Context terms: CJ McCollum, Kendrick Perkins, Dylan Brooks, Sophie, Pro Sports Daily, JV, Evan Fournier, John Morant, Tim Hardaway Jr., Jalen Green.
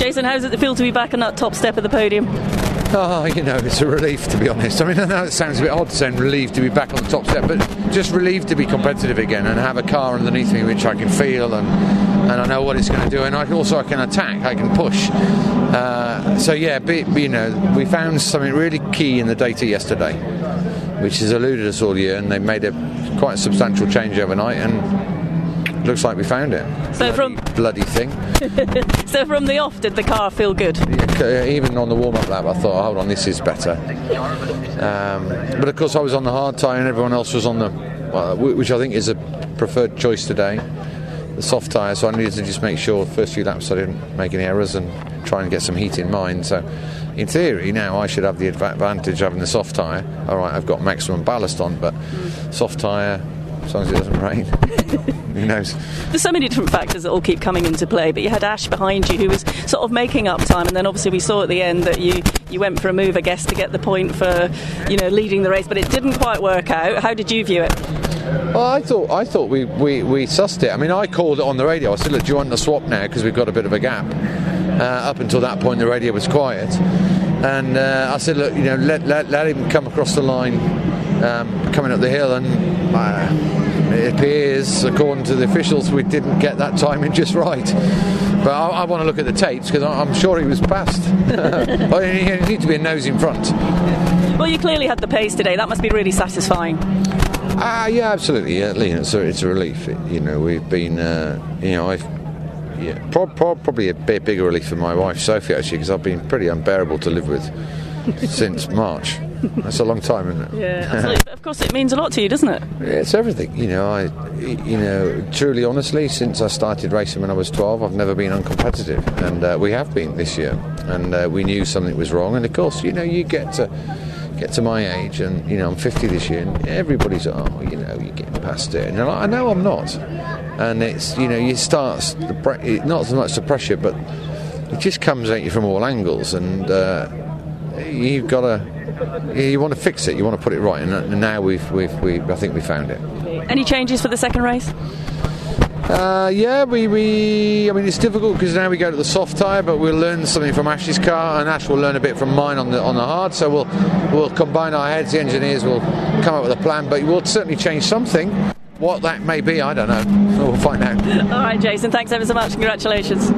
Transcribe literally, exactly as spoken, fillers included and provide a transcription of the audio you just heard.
Jason, how does it feel to be back on that top step of the podium? Oh, you know, it's a relief, to be honest. I mean, I know it sounds a bit odd saying relieved to be back on the top step, but just relieved to be competitive again and have a car underneath me which I can feel and and I know what it's going to do, and I can, also I can attack, I can push. Uh, so yeah, be, you know, we found something really key in the data yesterday, which has eluded us all year, and they made a quite substantial change overnight, and looks like we found it. So bloody, from bloody thing. So from the off, did the car feel good? Yeah, even on the warm-up lap, I thought, oh, hold on, this is better. Um, but of course, I was on the hard tyre, and everyone else was on the, well, which I think is a preferred choice today, the soft tyre. So I needed to just make sure the first few laps I didn't make any errors and try and get some heat in mine. So in theory, now I should have the advantage of having the soft tyre. All right, I've got maximum ballast on, but soft tyre, as long as it doesn't rain. Who knows? There's so many different factors that all keep coming into play, but you had Ash behind you who was sort of making up time, and then obviously we saw at the end that you, you went for a move, I guess, to get the point for, you know, leading the race, but it didn't quite work out. How did you view it? Well, I thought I thought we, we, we sussed it. I mean, I called it on the radio. I said, look, do you want to swap now? Because we've got a bit of a gap. Uh, up until that point, the radio was quiet. And uh, I said, look, you know, let, let, let him come across the line um, coming up the hill, and Uh, it appears, according to the officials, we didn't get that timing just right. But I, I want to look at the tapes, because I'm sure he was past. Well, it needs to be a nose in front. Well, you clearly had the pace today. That must be really satisfying. Ah, uh, yeah, absolutely. Yeah, you know, so it's a relief. It, you know, we've been, uh, you know, I've yeah, pro- pro- probably a bit bigger relief for my wife Sophie, actually, because I've been pretty unbearable to live with since March. That's a long time, isn't it? Yeah, absolutely. But of course, it means a lot to you, doesn't it? It's everything. You know, I, you know, truly, honestly, since I started racing when I was twelve, I've never been uncompetitive, and uh, we have been this year. And uh, we knew something was wrong. And of course, you know, you get to get to my age, and you know, I'm fifty this year, and everybody's oh, you know, you're getting past it, and you're like, I know I'm not. And it's, you know, you start the pre- not so much the pressure, but it just comes at you from all angles, and uh, you've got to. You want to fix it. You want to put it right, and now we've, we've, we, I think we found it. Any changes for the second race? Uh, yeah, we, we. I mean, it's difficult because now we go to the soft tyre, but we'll learn something from Ash's car, and Ash will learn a bit from mine on the on the hard. So we'll we'll combine our heads. The engineers will come up with a plan, but we'll certainly change something. What that may be, I don't know. We'll find out. All right, Jason. Thanks ever so much. Congratulations.